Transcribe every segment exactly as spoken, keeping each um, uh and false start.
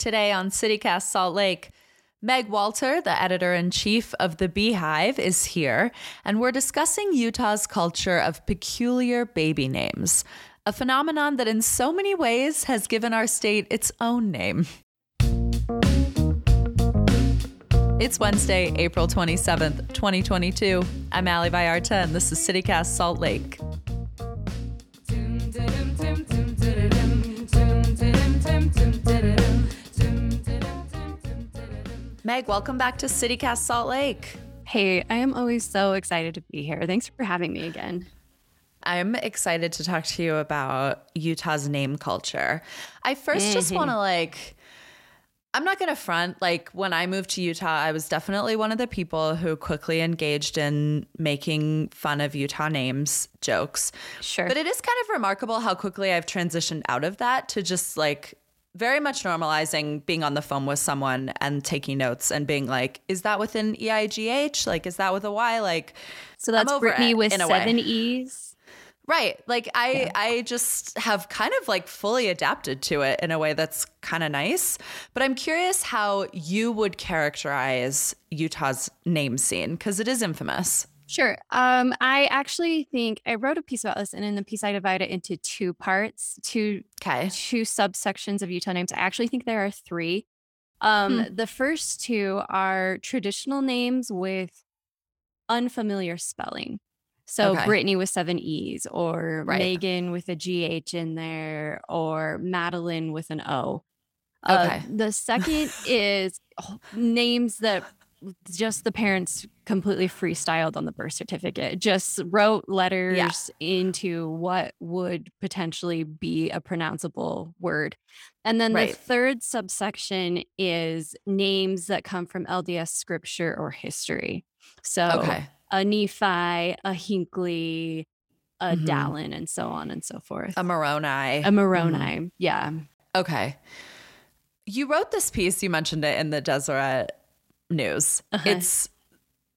Today on CityCast Salt Lake, Meg Walter, the editor-in-chief of the Beehive, is here, and we're discussing Utah's culture of peculiar baby names, a phenomenon that in so many ways has given our state its own name. It's Wednesday, April twenty-seventh, twenty twenty-two. I'm Ali Vallarta, and this is CityCast Salt Lake. Meg, welcome back to CityCast Salt Lake. Hey, I am always so excited to be here. Thanks for having me again. I'm excited to talk to you about Utah's name culture. I first mm-hmm. just want to like... I'm not going to front, like when I moved to Utah, I was definitely one of the people who quickly engaged in making fun of Utah names, jokes. Sure. But it is kind of remarkable how quickly I've transitioned out of that to just like very much normalizing being on the phone with someone and taking notes and being like, is that with an E I G H? Like, is that with a Y? Like, so that's Brittany with seven E's. Right. Like I, yeah. I just have kind of like fully adapted to it in a way that's kind of nice. But I'm curious how you would characterize Utah's name scene, because it is infamous. Sure. Um, I actually think I wrote a piece about this, and in the piece I divide it into two parts, two, okay. two subsections of Utah names. I actually think there are three. Um, hmm. The first two are traditional names with unfamiliar spelling. So okay. Brittany with seven E's, or right. Megan with a G H in there, or Madeline with an O. Okay. Uh, the second is names that just the parents completely freestyled on the birth certificate, just wrote letters yeah. into what would potentially be a pronounceable word. And then right. the third subsection is names that come from L D S scripture or history. So okay. a Nephi, a Hinckley, a mm-hmm. Dallin, and so on and so forth. A Moroni. A Moroni, mm-hmm. yeah. Okay. You wrote this piece, you mentioned it in the Deseret News. Uh-huh. It's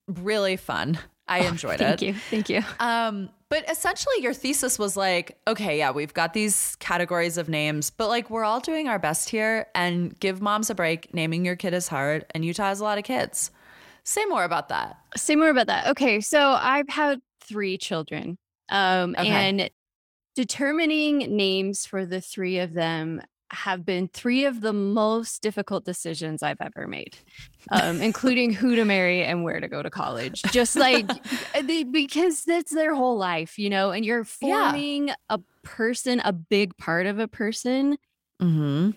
really fun. I oh, enjoyed thank it. Thank you, thank you. Um, but essentially your thesis was like, okay, yeah, we've got these categories of names, but like we're all doing our best here, and give moms a break. Naming your kid is hard, and Utah has a lot of kids. Say more about that. Say more about that. Okay. So I've had three children, um, okay. and determining names for the three of them have been three of the most difficult decisions I've ever made, um, including who to marry and where to go to college. Just like, they, because that's their whole life, you know, and you're forming yeah. a person, a big part of a person. Mm-hmm.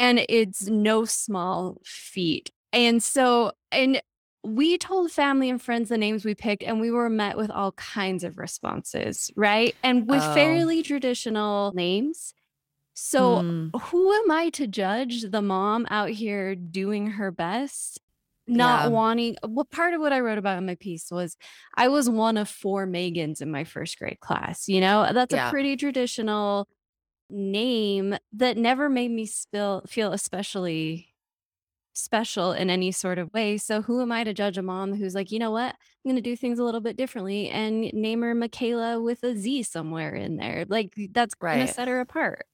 And it's no small feat. And so, and we told family and friends the names we picked, and we were met with all kinds of responses, right? And with oh. fairly traditional names. So mm. who am I to judge the mom out here doing her best, not yeah. wanting, well, part of what I wrote about in my piece was I was one of four Megans in my first grade class, you know, that's yeah. a pretty traditional name that never made me spill, feel especially special in any sort of way. So who am I to judge a mom who's like, you know what, I'm going to do things a little bit differently and name her Michaela with a Z somewhere in there. Like that's right. going to set her apart.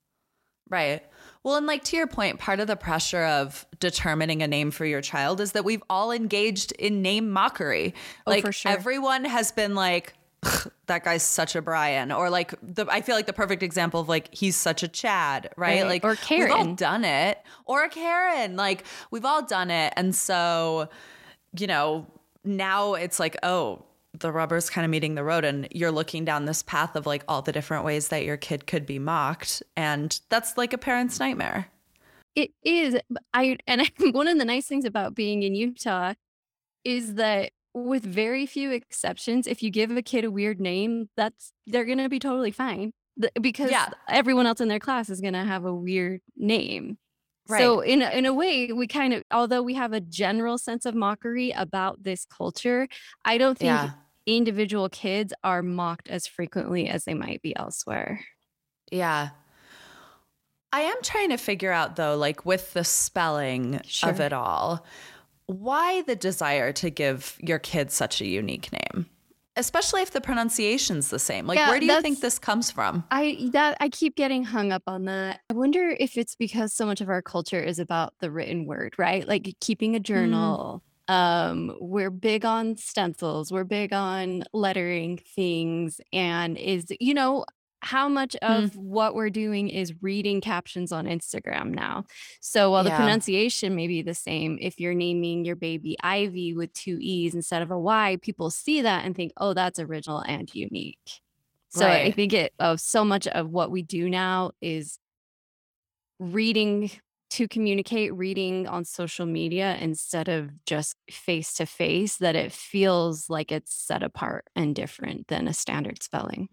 Right. Well, and like to your point, part of the pressure of determining a name for your child is that we've all engaged in name mockery. Oh, like for sure. everyone has been like, that guy's such a Brian, or like the, I feel like the perfect example of like, he's such a Chad, right? right. Like, or Karen. We've all done it, or a Karen, like we've all done it. And so, you know, now it's like, oh, the rubber's kind of meeting the road, and you're looking down this path of like all the different ways that your kid could be mocked. And that's like a parent's nightmare. It is. I, and I, one of the nice things about being in Utah is that with very few exceptions, if you give a kid a weird name, that's they're going to be totally fine th- because yeah. everyone else in their class is going to have a weird name. Right. So in, in a way, we kind of, although we have a general sense of mockery about this culture, I don't think yeah. individual kids are mocked as frequently as they might be elsewhere. Yeah. I am trying to figure out, though, like with the spelling sure. of it all, why the desire to give your kids such a unique name? Especially if the pronunciation's the same. Like, yeah, where do you think this comes from? I that I keep getting hung up on that. I wonder if it's because so much of our culture is about the written word, right? Like keeping a journal. Mm. Um, we're big on stencils. We're big on lettering things. And is, you know, how much of mm. what we're doing is reading captions on Instagram now. So while yeah. the pronunciation may be the same, if you're naming your baby Ivy with two E's instead of a Y, people see that and think, oh, that's original and unique. So right. I think it of so much of what we do now is reading to communicate, reading on social media instead of just face to face, that it feels like it's set apart and different than a standard spelling.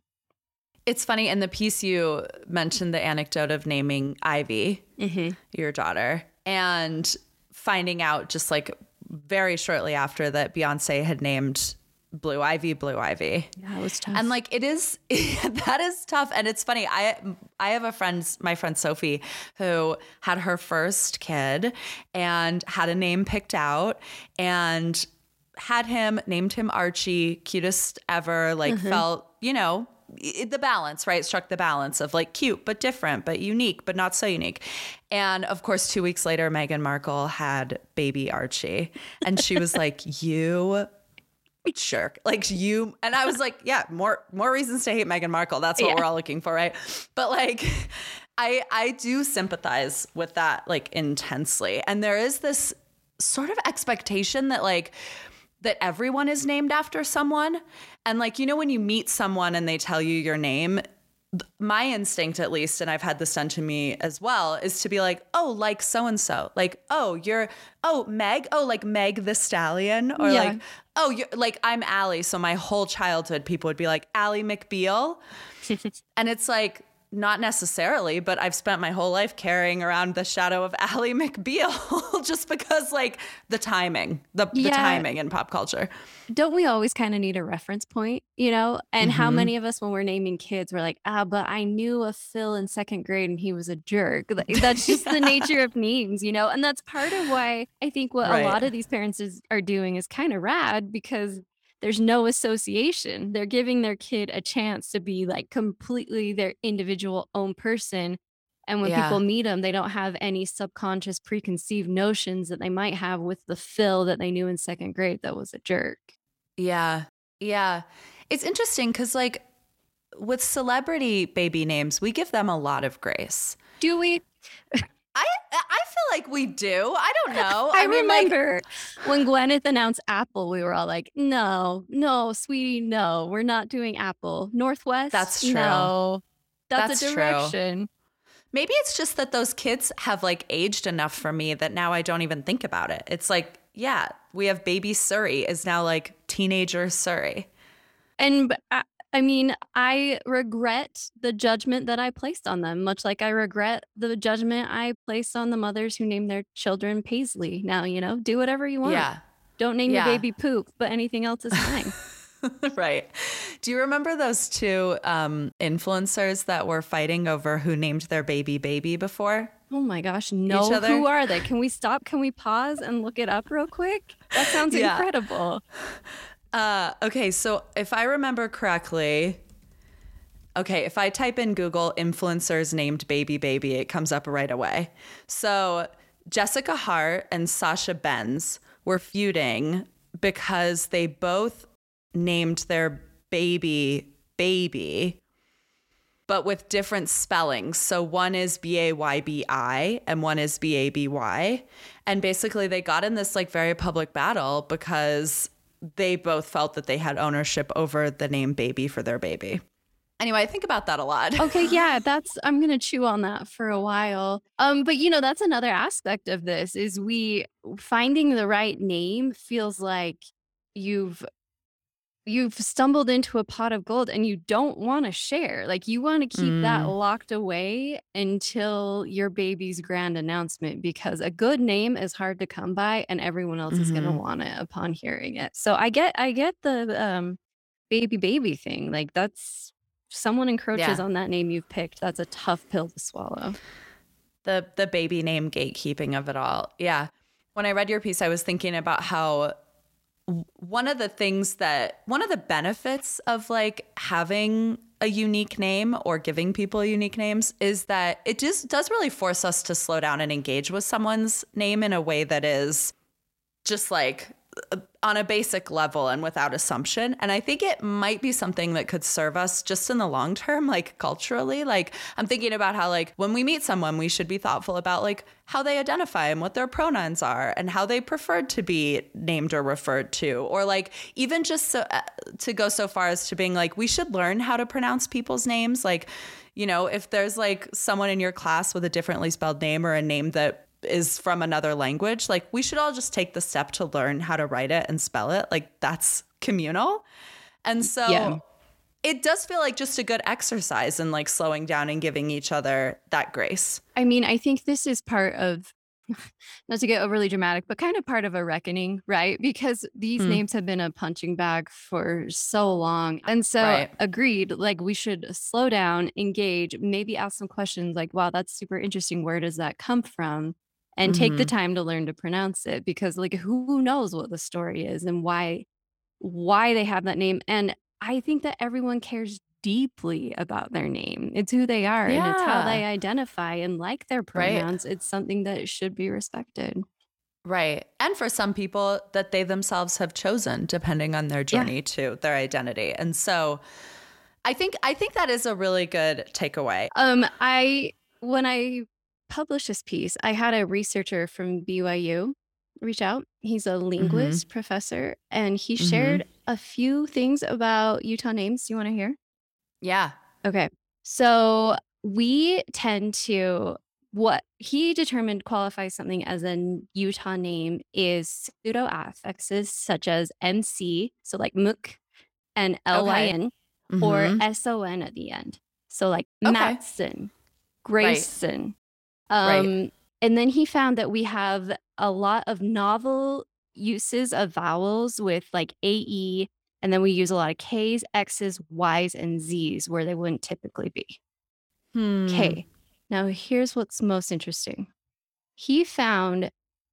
It's funny, in the piece you mentioned the anecdote of naming Ivy, mm-hmm. your daughter, and finding out just like very shortly after that Beyonce had named Blue Ivy Blue Ivy. Yeah, it was tough. And like it is, that is tough. And it's funny, I I have a friend, my friend Sophie, who had her first kid and had a name picked out and had him, named him Archie, cutest ever, like mm-hmm. felt, you know, the balance, right? Struck the balance of like cute, but different, but unique, but not so unique. And of course, two weeks later, Meghan Markle had baby Archie. And she was like, you jerk, like you. And I was like, yeah, more, more reasons to hate Meghan Markle. That's what yeah. we're all looking for. Right. But like, I, I do sympathize with that, like intensely. And there is this sort of expectation that like, that everyone is named after someone. And like, you know, when you meet someone and they tell you your name, my instinct at least, and I've had this done to me as well, is to be like, oh, like so-and-so, like, oh, you're, oh, Meg, oh, like Meg the Stallion, or yeah. like, oh, you're like, I'm Allie. So my whole childhood people would be like, Allie McBeal. And it's like, not necessarily, but I've spent my whole life carrying around the shadow of Allie McBeal just because, like, the timing, the, yeah. the timing in pop culture. Don't we always kind of need a reference point, you know? And mm-hmm. how many of us, when we're naming kids, we're like, ah, but I knew a Phil in second grade and he was a jerk. Like, that's just yeah. the nature of names, you know? And that's part of why I think what right. a lot of these parents is, are doing is kind of rad, because there's no association. They're giving their kid a chance to be like completely their individual own person. And when yeah. people meet them, they don't have any subconscious preconceived notions that they might have with the Phil that they knew in second grade that was a jerk. Yeah. Yeah. It's interesting because like with celebrity baby names, we give them a lot of grace. Do we? I I feel like we do. I don't know. I, I mean, remember like, when Gwyneth announced Apple, we were all like, no, no, sweetie, no, we're not doing Apple. Northwest? That's true. No, that's, that's a direction. True. Maybe it's just that those kids have like aged enough for me that now I don't even think about it. It's like, yeah, we have baby Suri is now like teenager Suri. And I, I mean, I regret the judgment that I placed on them, much like I regret the judgment I placed on the mothers who named their children Paisley. Now, you know, do whatever you want. Yeah. Don't name yeah. your baby Poop, but anything else is fine. Right. Do you remember those two um, influencers that were fighting over who named their baby baby before? Oh my gosh, no. Who are they? Can we stop? Can we pause and look it up real quick? That sounds yeah. incredible. Uh, okay, so if I remember correctly, okay, if I type in Google influencers named baby baby, it comes up right away. So Jessica Hart and Sasha Benz were feuding because they both named their baby baby, but with different spellings. So one is B A Y B I and one is B A B Y. And basically they got in this like very public battle because they both felt that they had ownership over the name baby for their baby. Anyway, I think about that a lot. Okay, yeah, that's, I'm going to chew on that for a while. Um, but, you know, that's another aspect of this is we finding the right name feels like you've you've stumbled into a pot of gold and you don't want to share. Like you want to keep mm. that locked away until your baby's grand announcement, because a good name is hard to come by and everyone else mm-hmm. is going to want it upon hearing it. So I get, I get the um, baby baby thing. Like that's someone encroaches yeah. on that name you've picked. That's a tough pill to swallow. The, the baby name gatekeeping of it all. Yeah. When I read your piece, I was thinking about how one of the things that, one of the benefits of like having a unique name or giving people unique names is that it just does really force us to slow down and engage with someone's name in a way that is just like on a basic level and without assumption. And I think it might be something that could serve us just in the long term, like culturally. Like I'm thinking about how like when we meet someone, we should be thoughtful about like how they identify and what their pronouns are and how they prefer to be named or referred to, or like even just so, uh, to go so far as to being like, we should learn how to pronounce people's names. Like, you know, if there's like someone in your class with a differently spelled name or a name that is from another language, like we should all just take the step to learn how to write it and spell it. Like that's communal. And so yeah. It does feel like just a good exercise in like slowing down and giving each other that grace. I mean, I think this is part of, not to get overly dramatic, but kind of part of a reckoning, right? Because these mm. names have been a punching bag for so long. And so right. Agreed, like we should slow down, engage, maybe ask some questions like, wow, that's super interesting. Where does that come from? And take mm-hmm. the time to learn to pronounce it, because like who knows what the story is and why why they have that name. And I think that everyone cares deeply about their name. It's who they are yeah. and it's how they identify and like their pronouns. Right. It's something that should be respected. Right. And for some people that they themselves have chosen depending on their journey yeah. to their identity. And so I think I think that is a really good takeaway. Um I when I publish this piece, I had a researcher from B Y U reach out. He's a linguist mm-hmm. professor, and he mm-hmm. shared a few things about Utah names. Do you want to hear? Yeah. Okay. So we tend to, what he determined qualifies something as a Utah name is pseudo affixes such as M C, so like mook, and L Y N, okay. mm-hmm. or S O N at the end. So like okay. Matson, Grayson. Right. Um, right. And then he found that we have a lot of novel uses of vowels with like A E, and then we use a lot of K's, X's, Y's, and Z's where they wouldn't typically be. Hmm. Okay. Now here's what's most interesting. He found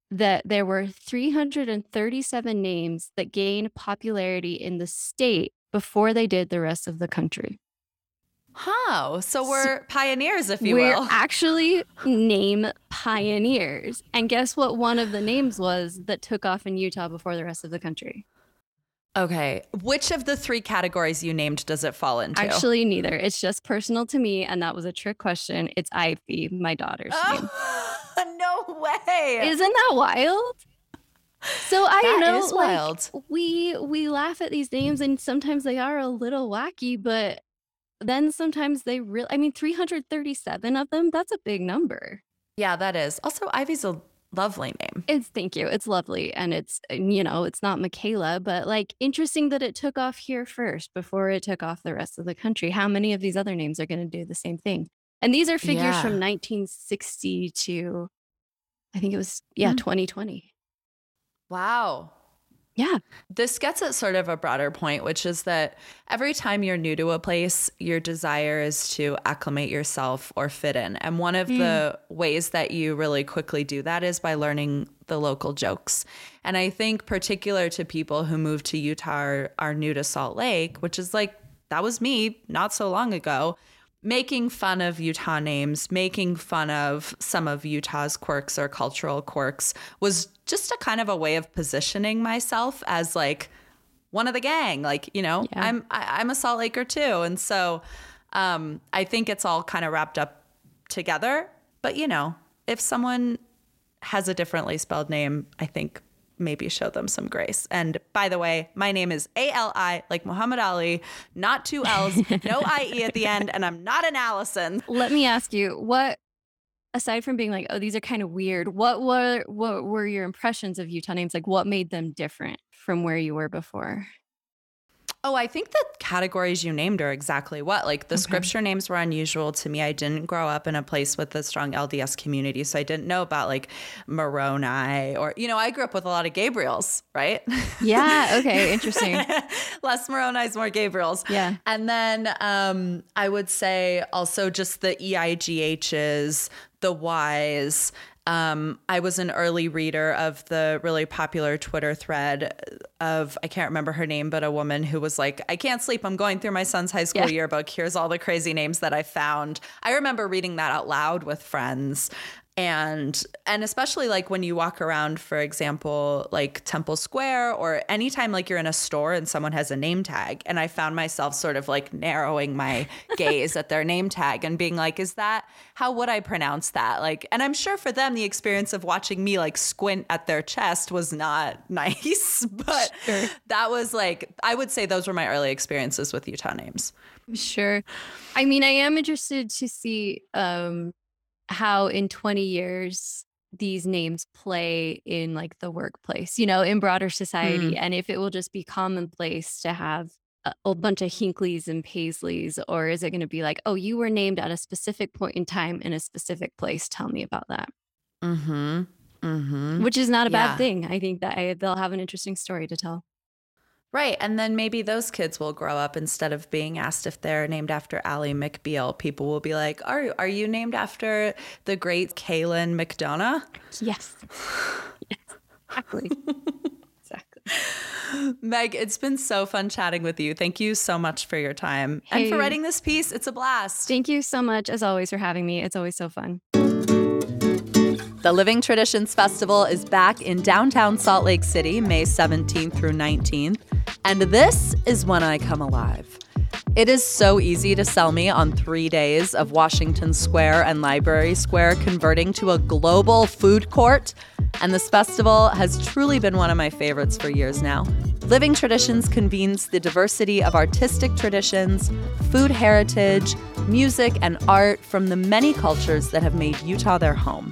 that there were three hundred thirty-seven names that gained popularity in the state before they did the rest of the country. Huh. So we're so pioneers, if you we're will. We're actually name pioneers. And guess what one of the names was that took off in Utah before the rest of the country? Okay. Which of the three categories you named does it fall into? Actually, neither. It's just personal to me. And that was a trick question. It's Ivy, my daughter's oh, name. No way. Isn't that wild? So I that know is wild. Like, we we laugh at these names and sometimes they are a little wacky, but then sometimes they really, I mean, three hundred thirty-seven of them, that's a big number. Yeah, that is. Also, Ivy's a lovely name. It's, thank you. It's lovely. And it's, you know, it's not Michaela, but like interesting that it took off here first before it took off the rest of the country. How many of these other names are going to do the same thing? And these are figures yeah. from nineteen sixty to, I think it was, yeah, mm-hmm. twenty twenty. Wow. Yeah. This gets at sort of a broader point, which is that every time you're new to a place, your desire is to acclimate yourself or fit in. And one of mm. the ways that you really quickly do that is by learning the local jokes. And I think particular to people who move to Utah or are new to Salt Lake, which is like, that was me not so long ago, making fun of Utah names, making fun of some of Utah's quirks or cultural quirks was just a kind of a way of positioning myself as like one of the gang, like, you know, yeah. I'm, I, I'm a Salt Laker too. And so um, I think it's all kind of wrapped up together. But, you know, if someone has a differently spelled name, I think maybe show them some grace. And by the way, my name is A L I, like Muhammad Ali, not two L's, no I E at the end, and I'm not an Allison. Let me ask you, what, aside from being like, oh, these are kind of weird, what were what were your impressions of Utah names? Like, what made them different from where you were before? Oh, I think the categories you named are exactly what, like the okay. scripture names were unusual to me. I didn't grow up in a place with a strong L D S community, so I didn't know about like Moroni or, you know, I grew up with a lot of Gabriels, right? Yeah. Okay. Interesting. Less Moronis, more Gabriels. Yeah. And then um, I would say also just the E I G H's, the Y's, Um, I was an early reader of the really popular Twitter thread of, I can't remember her name, but a woman who was like, I can't sleep. I'm going through my son's high school yeah. yearbook. Here's all the crazy names that I found. I remember reading that out loud with friends. And and especially like when you walk around, for example, like Temple Square, or anytime like you're in a store and someone has a name tag. And I found myself sort of like narrowing my gaze at their name tag and being like, is that, how would I pronounce that? Like, and I'm sure for them, the experience of watching me like squint at their chest was not nice. But sure. that was like, I would say those were my early experiences with Utah names. Sure. I mean, I am interested to see um how in twenty years these names play in like the workplace, you know, in broader society. Mm. And if it will just be commonplace to have a, a bunch of Hinkleys and Paisleys, or is it going to be like, oh, you were named at a specific point in time in a specific place. Tell me about that. Mm-hmm. Mm-hmm. Which is not a yeah. bad thing. I think that I, they'll have an interesting story to tell. Right. And then maybe those kids will grow up, instead of being asked if they're named after Ali McBeal, people will be like, are, are you named after the great Kaylin McDonough? Yes. yes. Exactly. exactly. Meg, it's been so fun chatting with you. Thank you so much for your time hey. and for writing this piece. It's a blast. Thank you so much, as always, for having me. It's always so fun. The Living Traditions Festival is back in downtown Salt Lake City, May seventeenth through nineteenth. And this is when I come alive. It is so easy to sell me on three days of Washington Square and Library Square converting to a global food court. And this festival has truly been one of my favorites for years now. Living Traditions convenes the diversity of artistic traditions, food heritage, music, and art from the many cultures that have made Utah their home.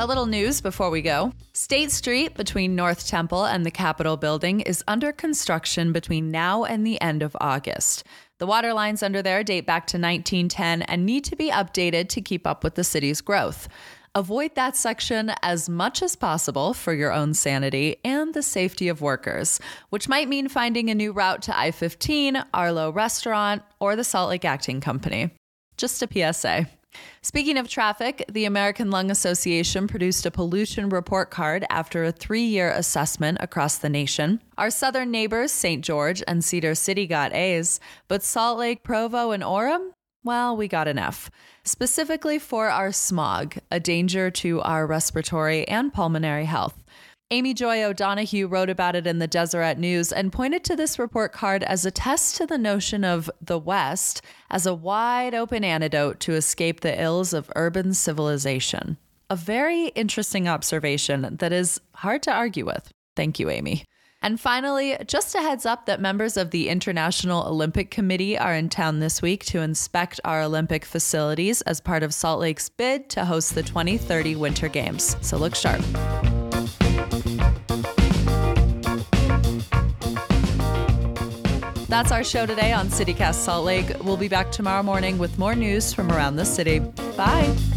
A little news before we go. State Street between North Temple and the Capitol Building is under construction between now and the end of August. The water lines under there date back to nineteen ten and need to be updated to keep up with the city's growth. Avoid that section as much as possible for your own sanity and the safety of workers, which might mean finding a new route to I fifteen, Arlo Restaurant, or the Salt Lake Acting Company. Just a P S A. Speaking of traffic, the American Lung Association produced a pollution report card after a three-year assessment across the nation. Our southern neighbors, Saint George and Cedar City, got A's, but Salt Lake, Provo, and Orem? Well, we got an F. Specifically for our smog, a danger to our respiratory and pulmonary health. Amy Joy O'Donohue wrote about it in the Deseret News and pointed to this report card as a test to the notion of the West as a wide open antidote to escape the ills of urban civilization. A very interesting observation that is hard to argue with. Thank you, Amy. And finally, just a heads up that members of the International Olympic Committee are in town this week to inspect our Olympic facilities as part of Salt Lake's bid to host the twenty thirty Winter Games. So look sharp. That's our show today on CityCast Salt Lake. We'll be back tomorrow morning with more news from around the city. Bye.